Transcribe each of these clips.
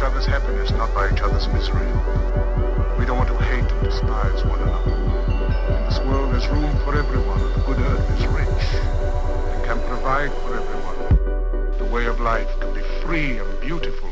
each other's happiness, not by each other's misery. We don't want to hate and despise one another. In this world there's room for everyone. The good earth is rich and can provide for everyone. The way of life can be free and beautiful.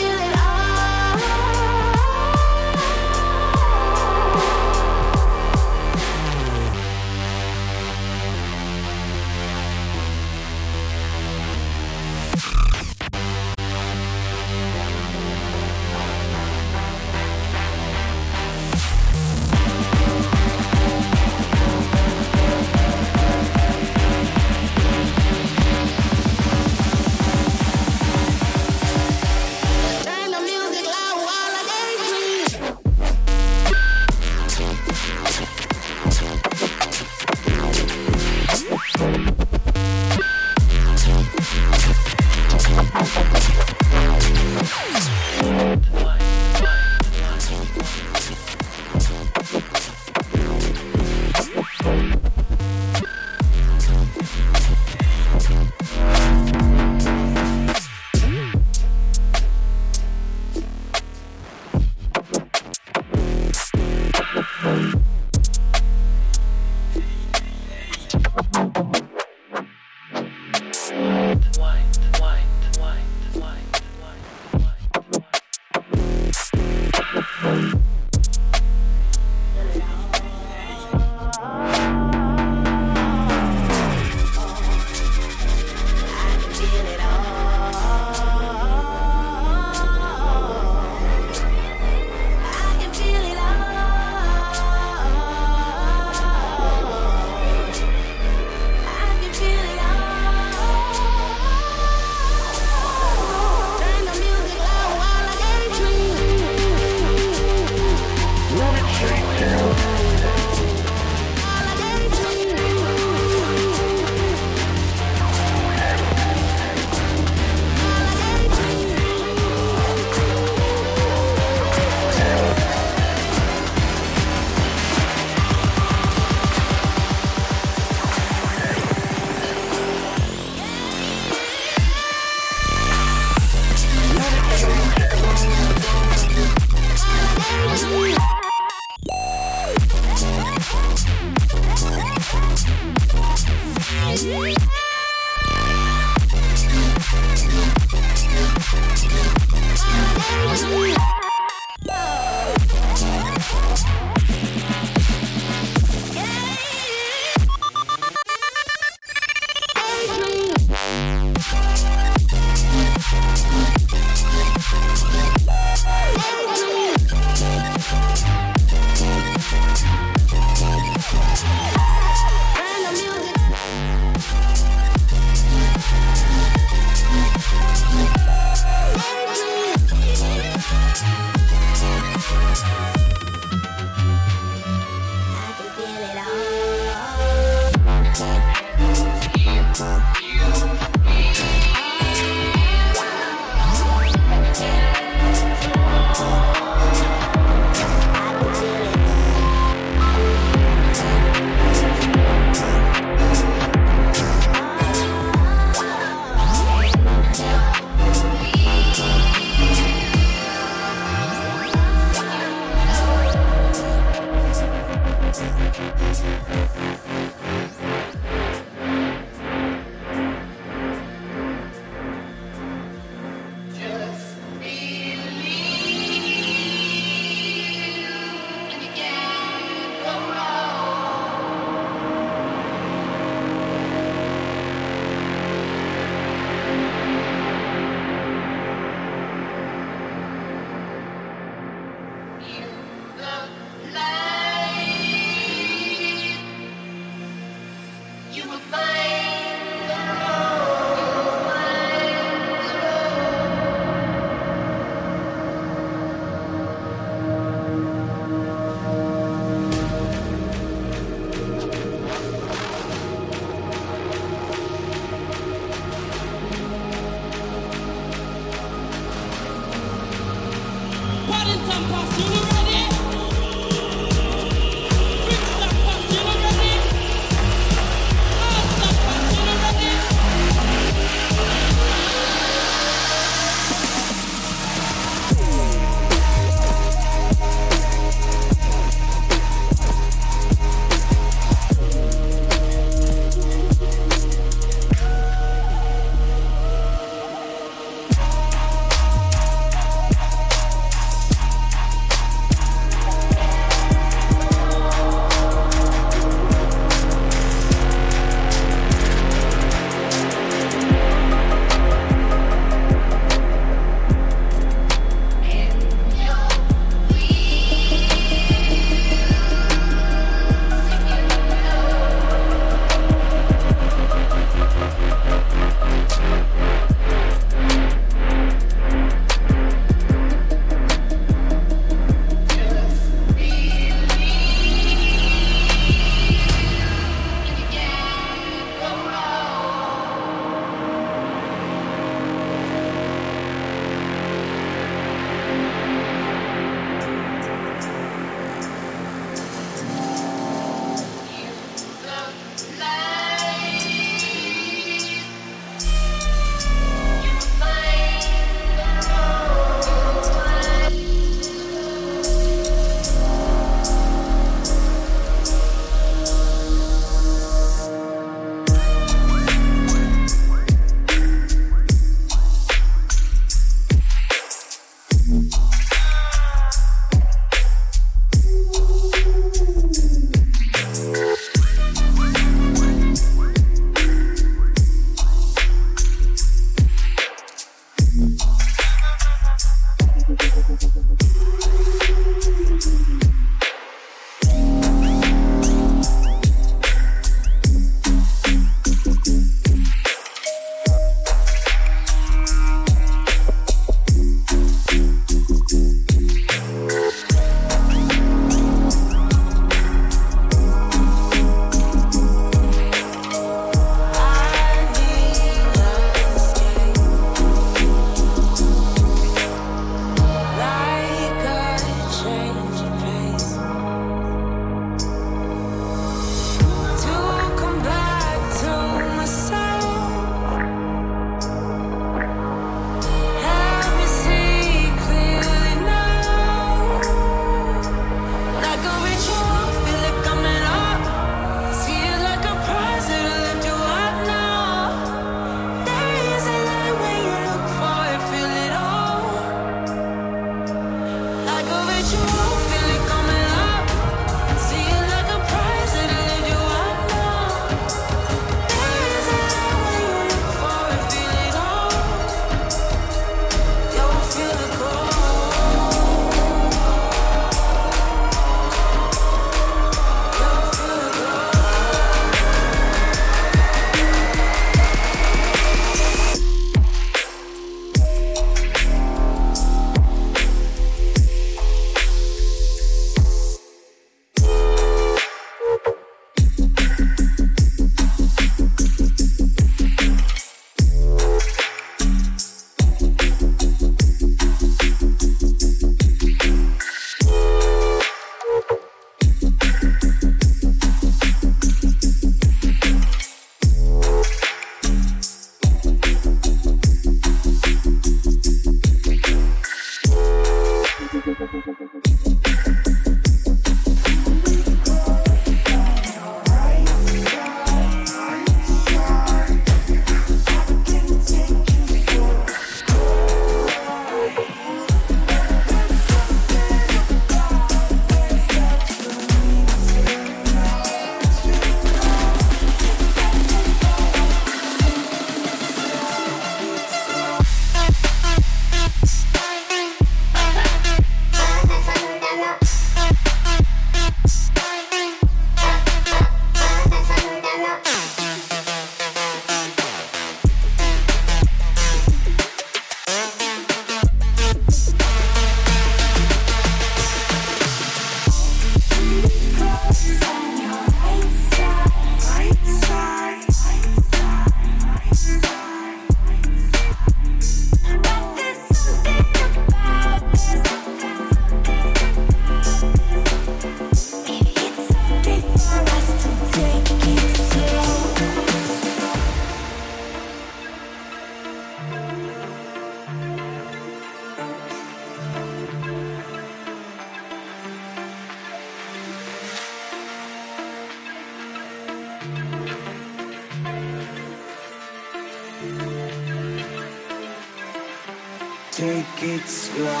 Take it slow.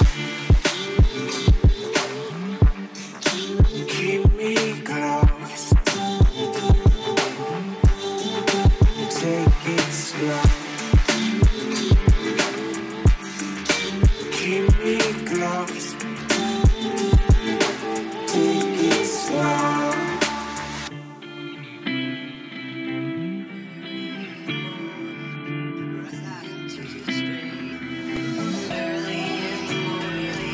Keep me close. Take it slow. Keep me close. Take it slow. Early in the morning.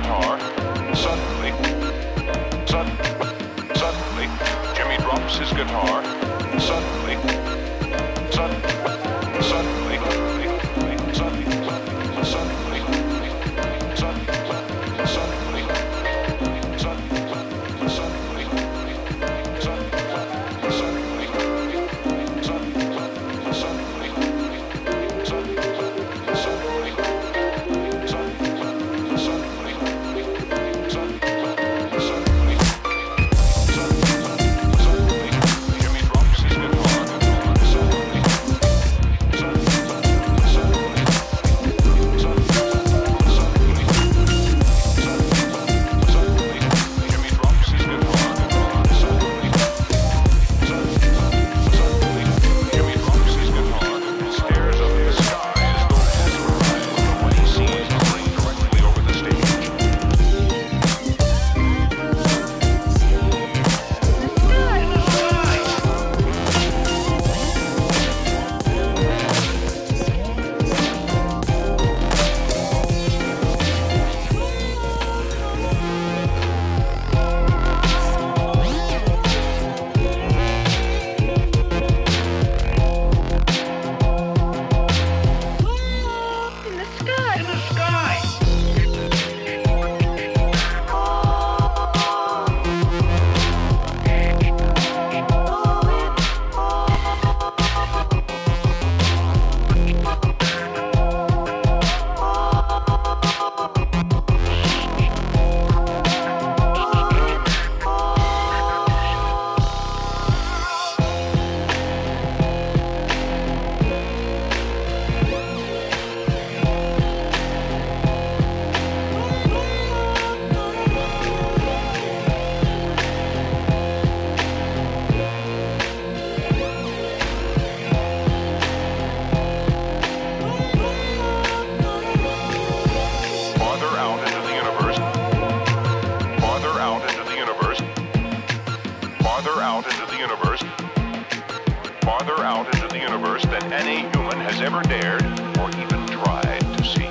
guitar. Suddenly, Jimmy drops his guitar. Than any human has ever dared or even tried to see.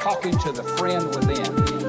talking to the friend within.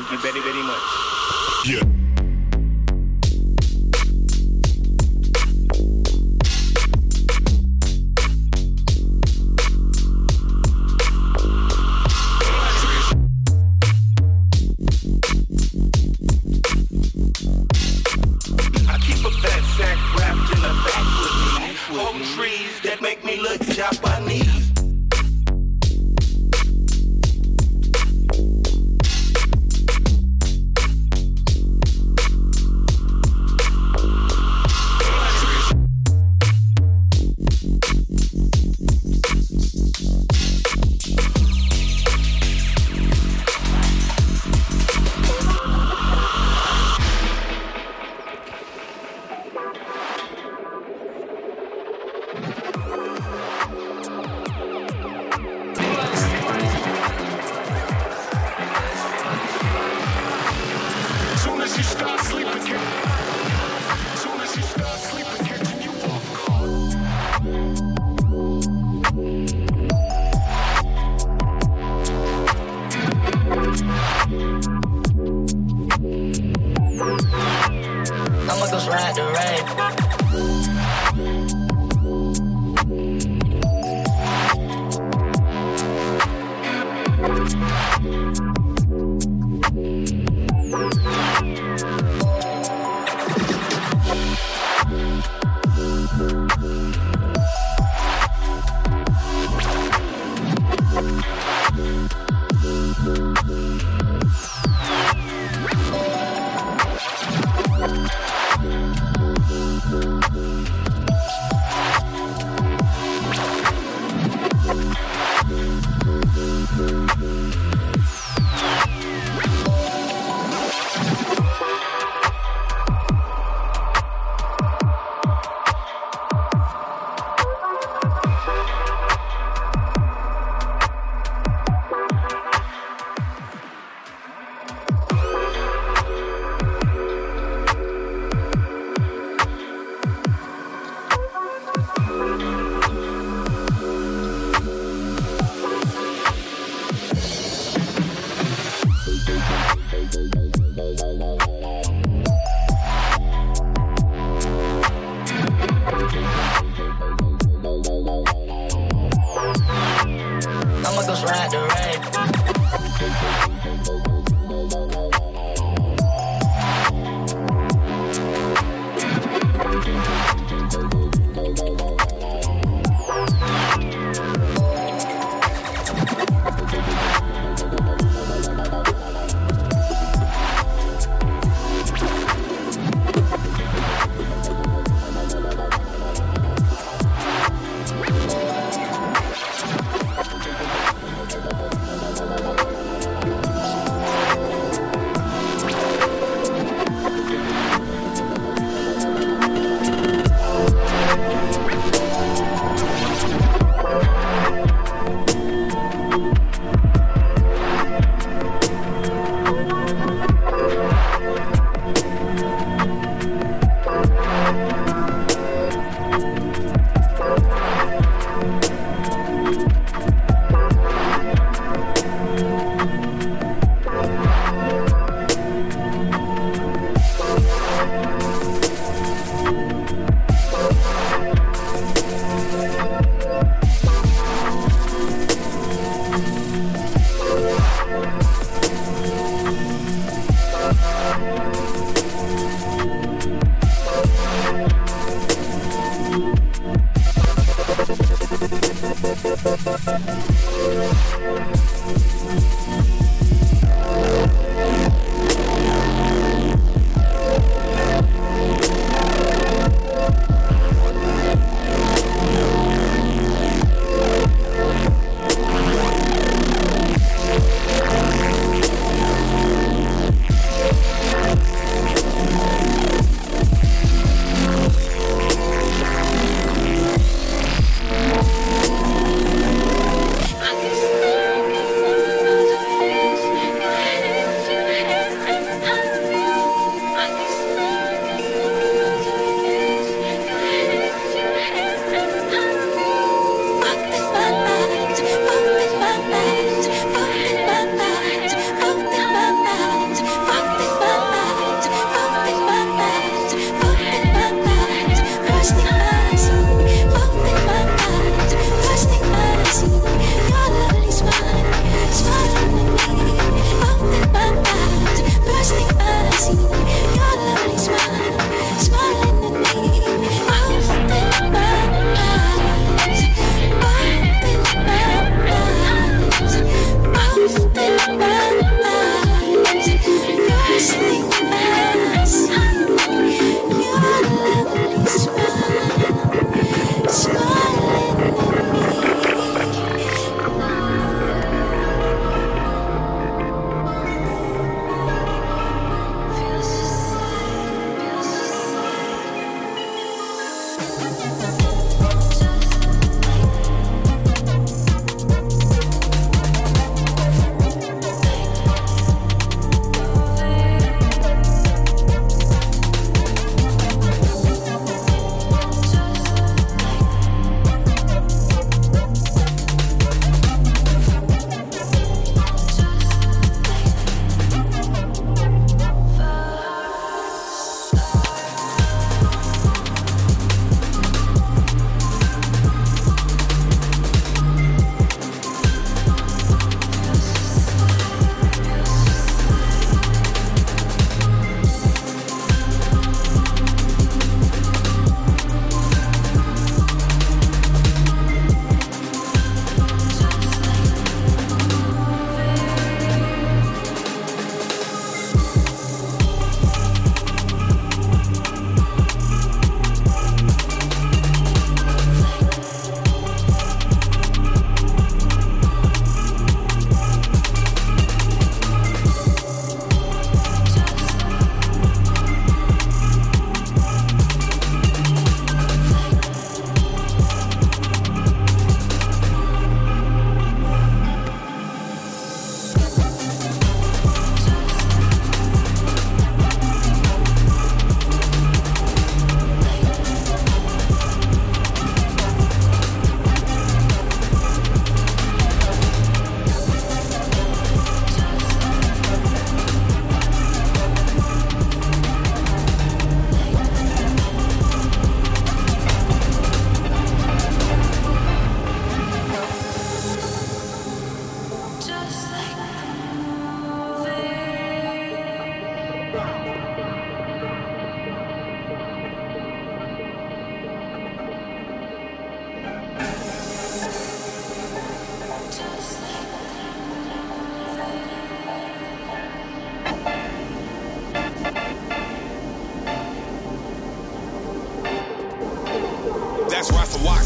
Thank you very, very much. Yeah.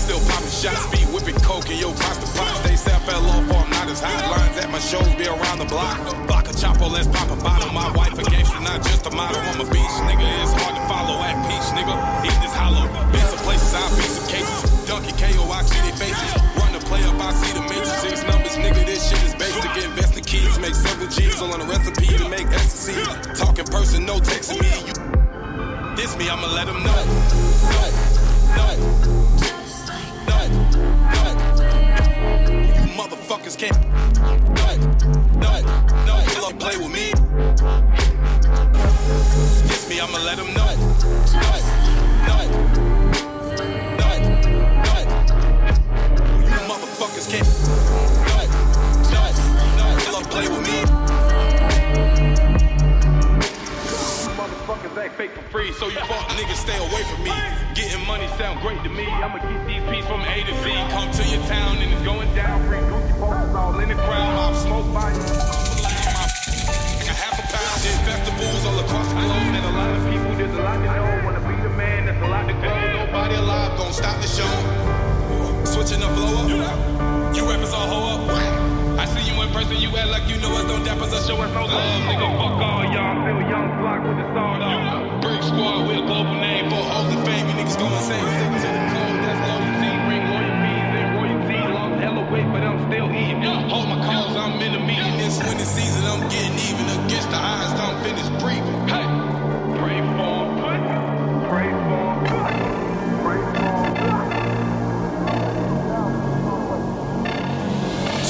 still popping shots, be whipping coke in your pasta pots. They say I fell off, I'm not as hot. Lines at my shows be around the block. Block a chopper, let's pop a bottle. My wife a gangster, not just a model. I'm a beach, nigga. It's hard to follow at peach, nigga. Eat this hollow. Been some places, I've been some cases. Dunky KO, I see their faces. Run the play up, I see the major six numbers, nigga. This shit is basic. Invest the keys, make 7 G's on the recipe to make ecstasy. Talk in person, no texting me. You diss me, I'ma let them know. You motherfuckers can't pull up, play with me. Kiss me, I'ma let them know. You motherfuckers can't pull up, play with me. Motherfuckers ain't fake for free, so you fuck niggas stay away from me. Getting money sound great to me. I'ma get these pieces from A to Z. Come to your town and it's going down. Free Gucci posters all in the crowd. I'll smoke by you. Like a half a pound. There's festivals all across the globe. And a lot of people, there's a lot to know. Wanna be the man, that's a lot to grow. Nobody alive gon' stop the show. Switching the flow up. You rappers all hoe up. I see you in person, you act like you know us. Don't dap us or show us no love. Nigga, fuck all y'all. Still young block with the song up. Brick squad with a global name for hoes and fame. You niggas gonna say stick to the code. That's loyalty. Bring loyal fees and royalty. Lost hella weight, but I'm still eating. Hold my calls, I'm in the meeting. This winning season, I'm getting even. Against the odds, I'm finished breathing. Hey, pray for put. Pray for put. Pray for put.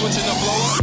Switching the blow up.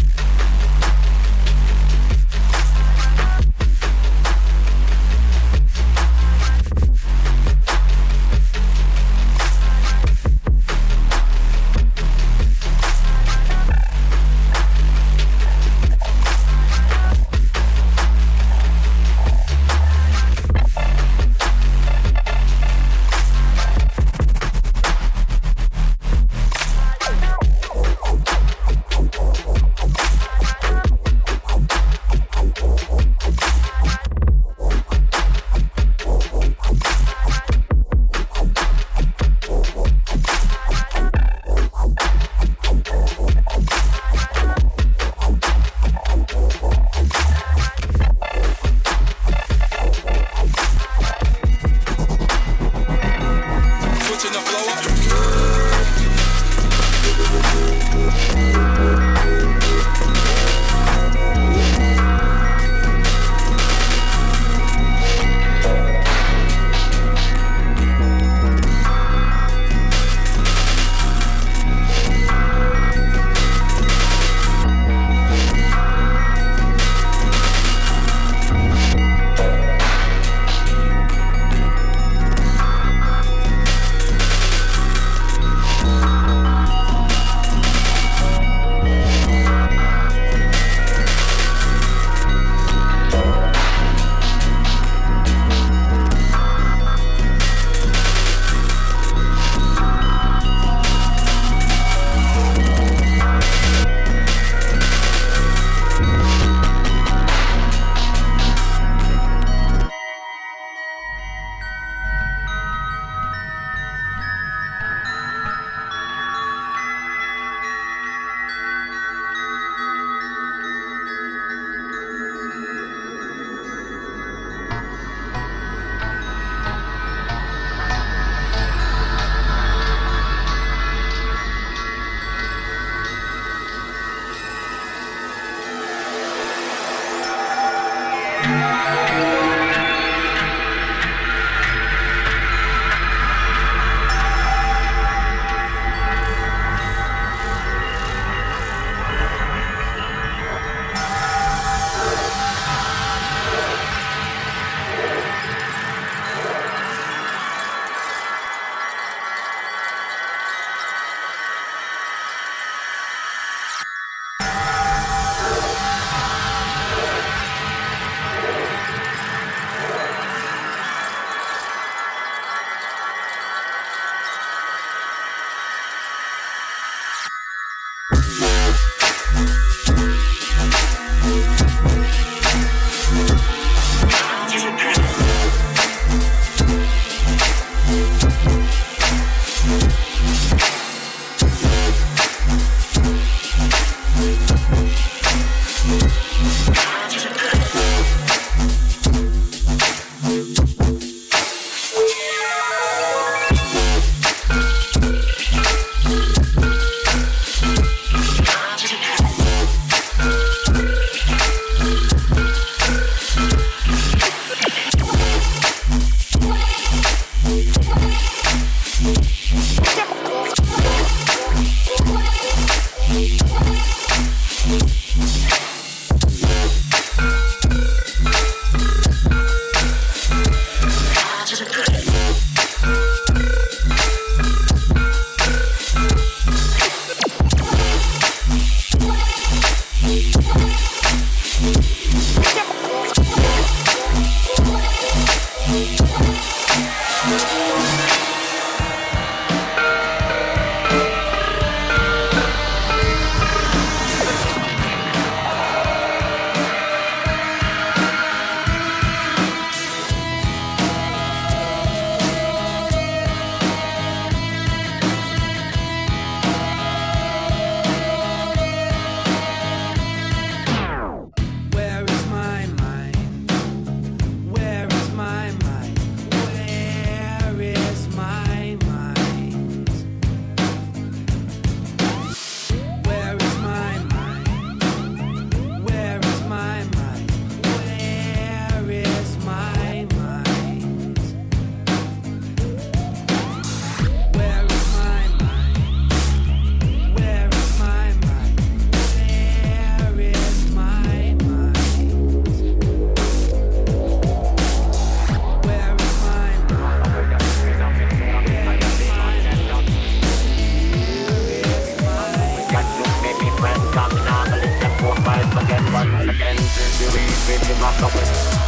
again to believe in him of the West.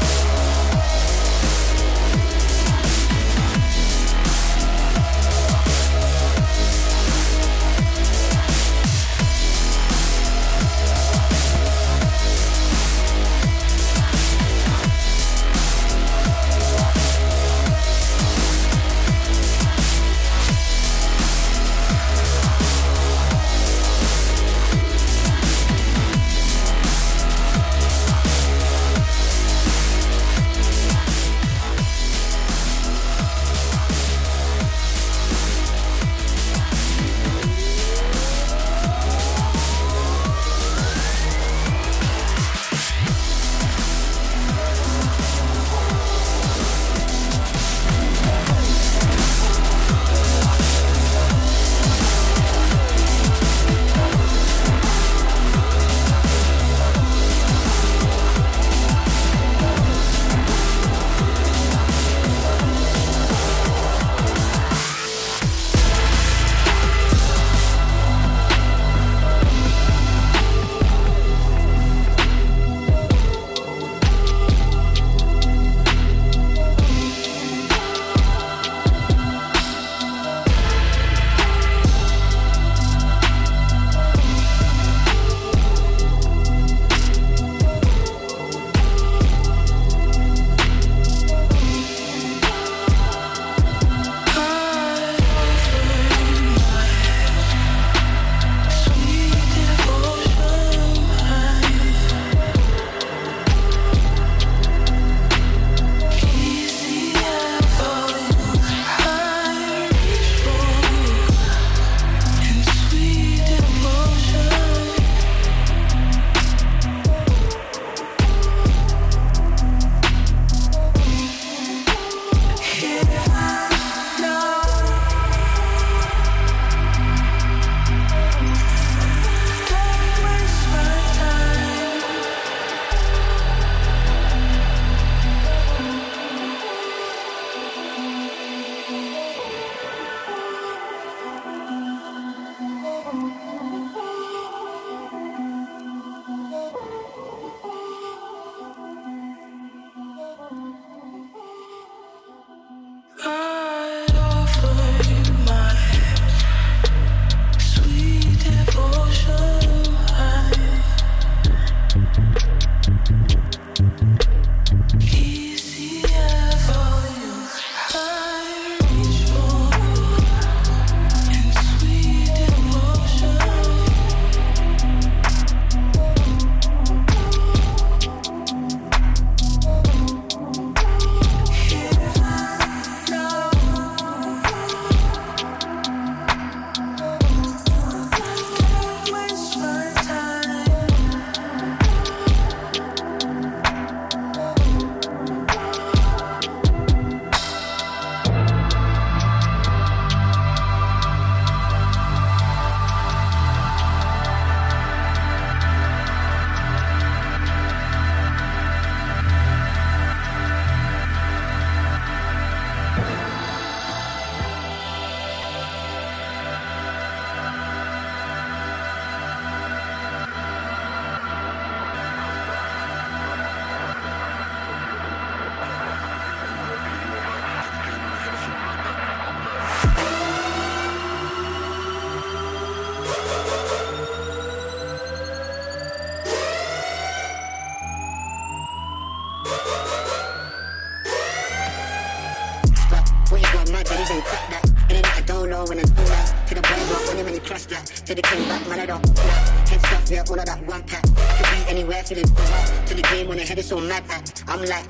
I'm like,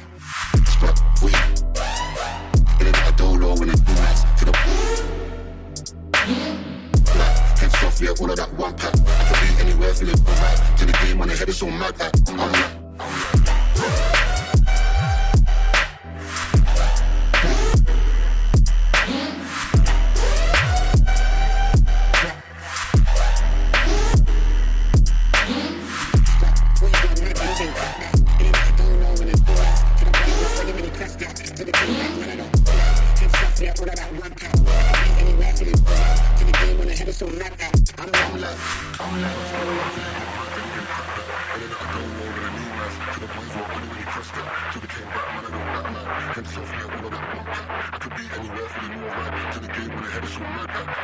wait. And I don't know when I do that to the pool. Like, head stuff, yeah, all of that one pack. I can be anywhere feeling alright. To the game when I head is so mad that I'm like. I'm like, I don't know what I mean. Tell you what, you a rapper to the game with a head is so right back.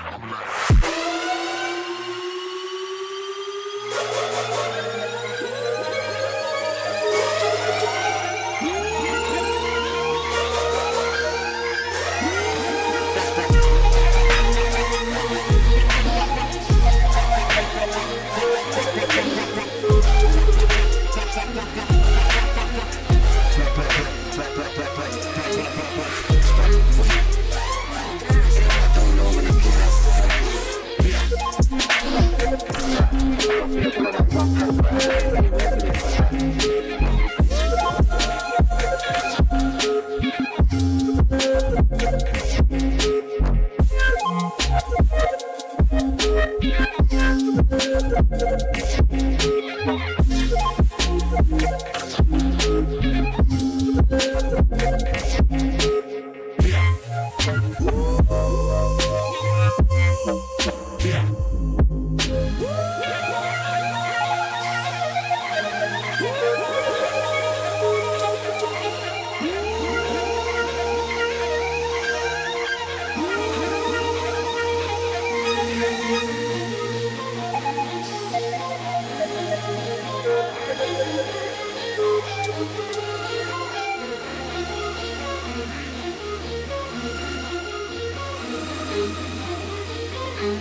I'm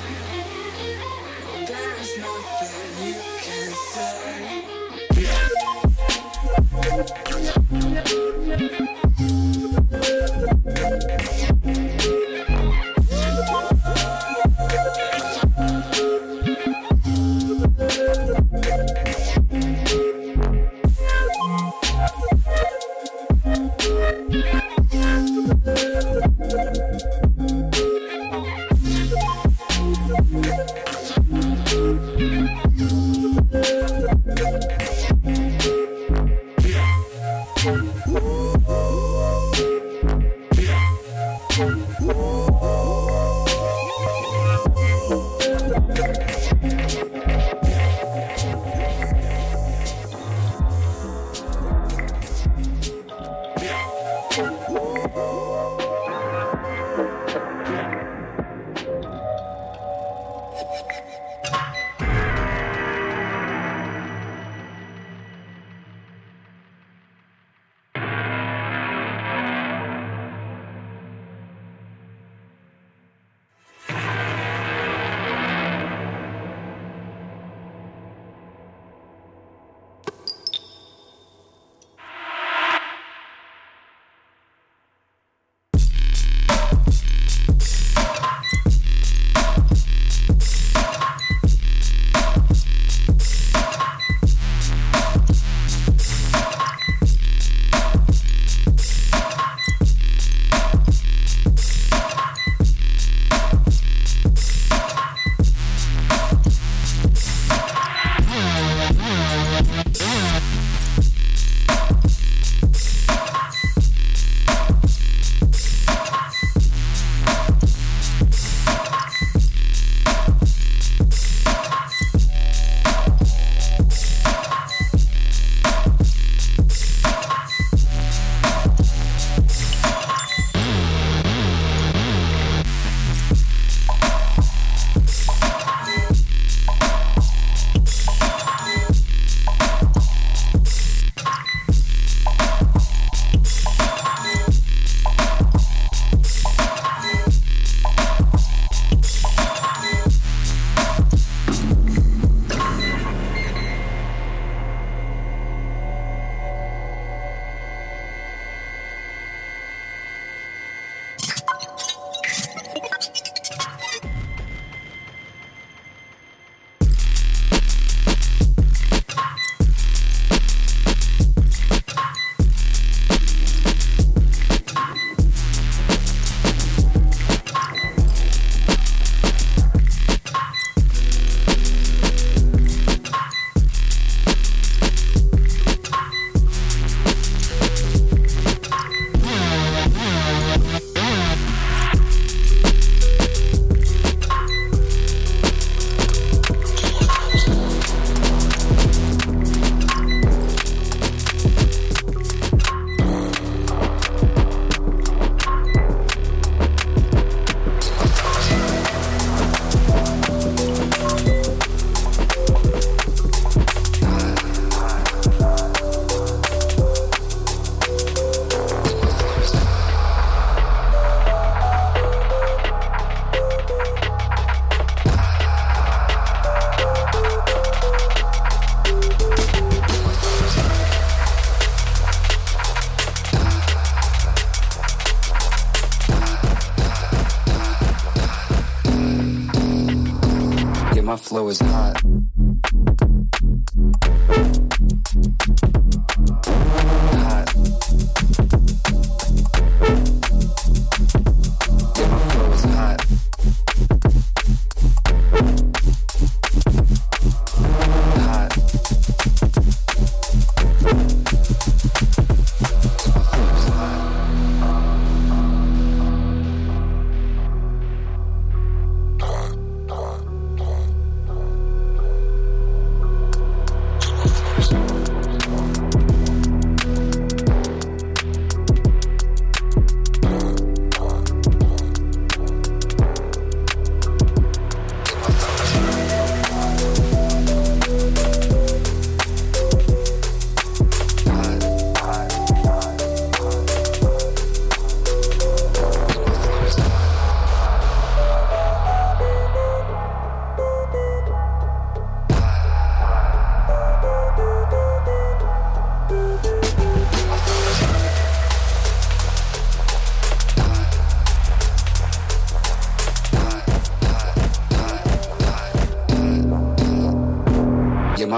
my flow is hot.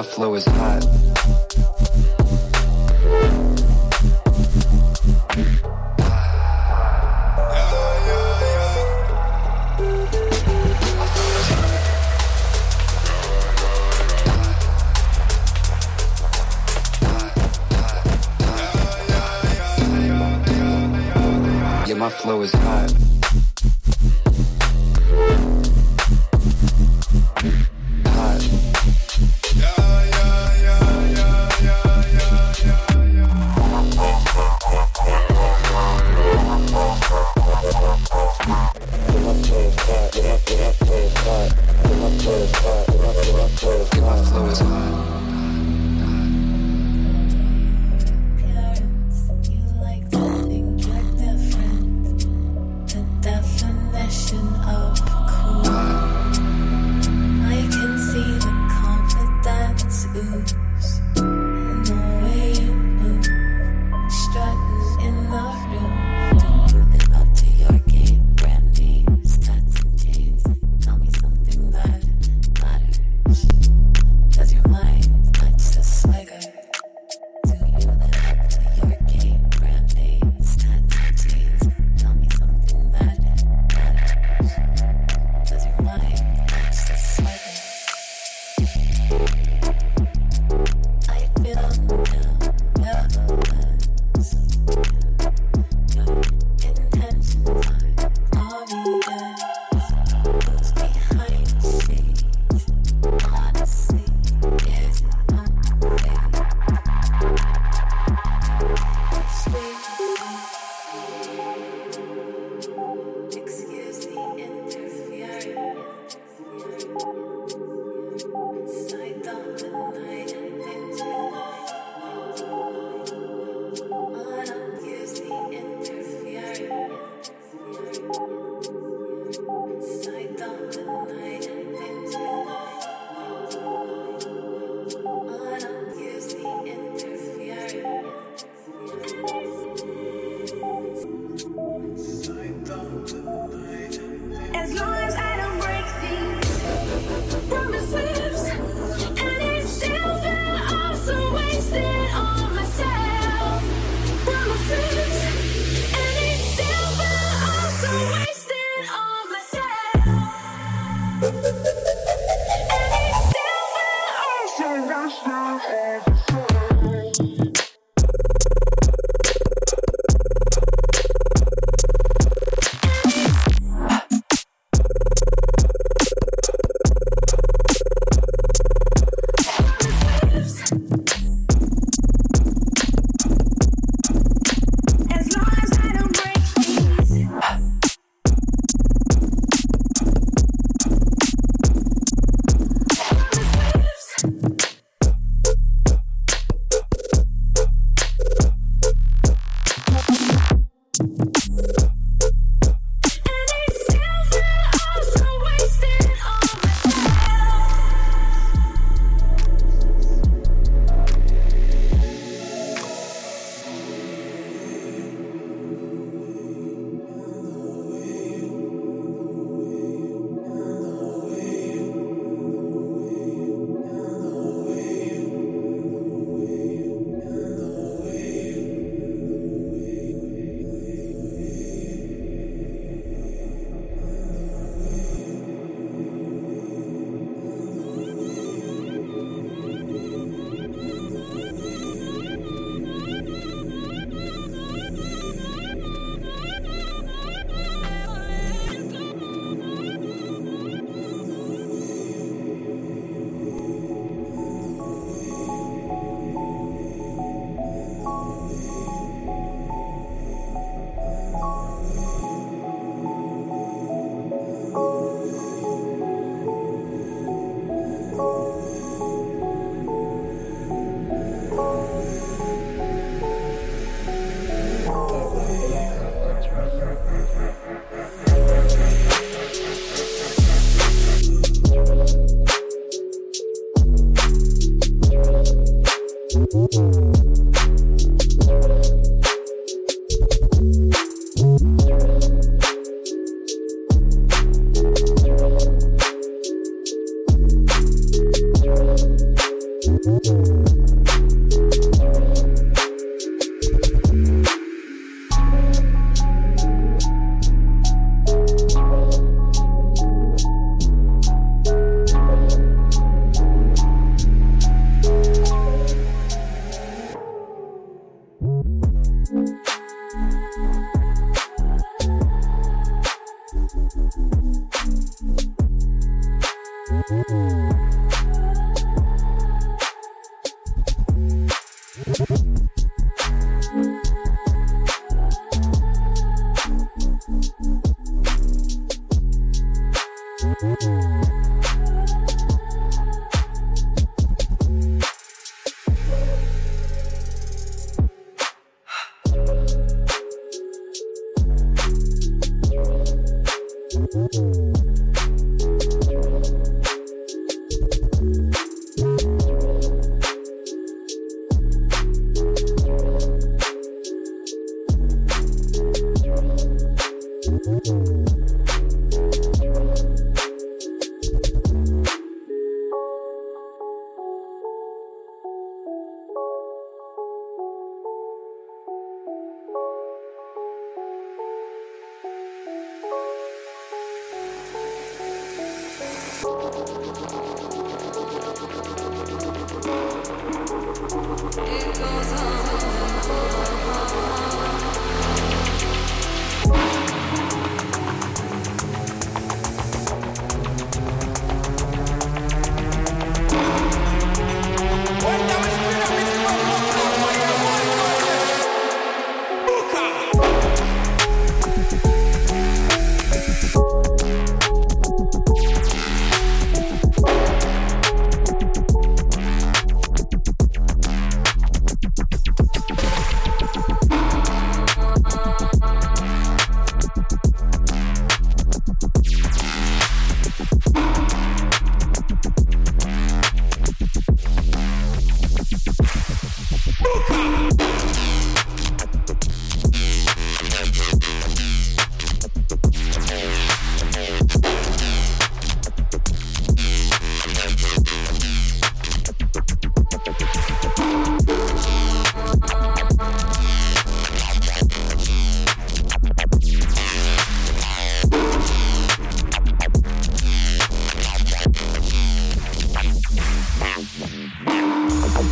My flow is hot. Yeah, my flow is hot.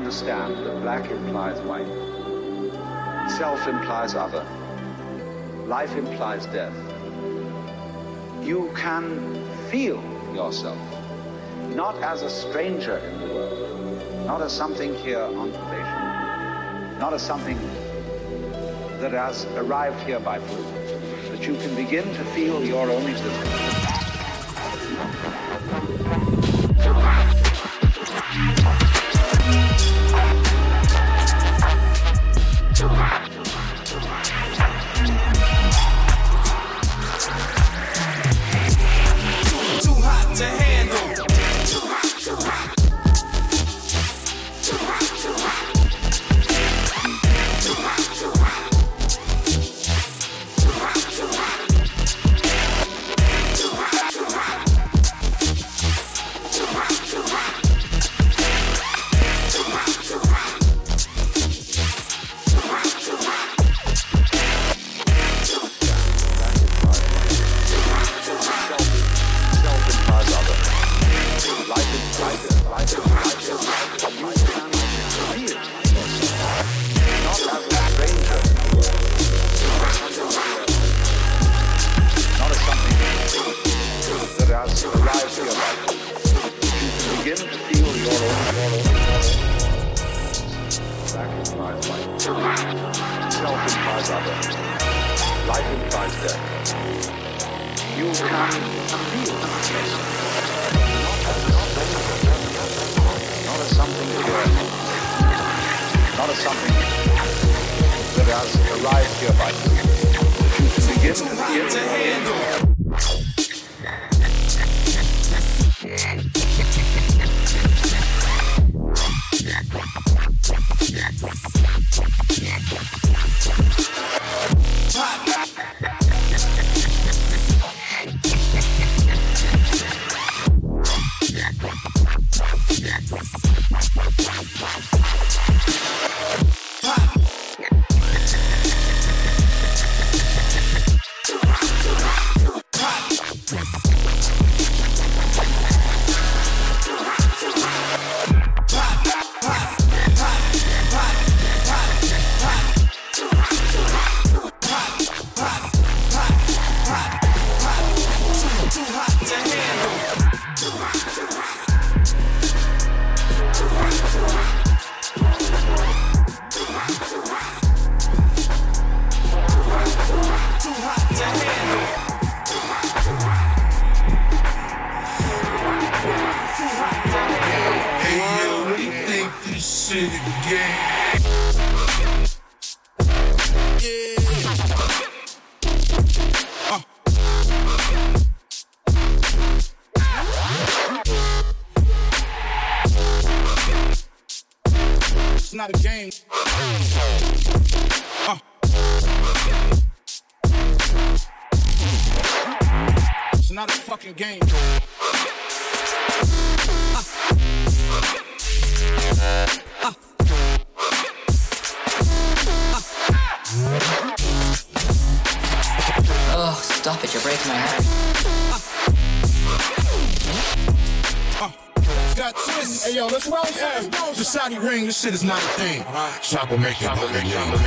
understand that black implies white, self implies other, life implies death. You can feel yourself, not as a stranger in the world, not as something here on probation, not as something that has arrived here by fluke, that you can begin to feel your own existence. Ring, this shit is not a thing. Chopper make it, chopper make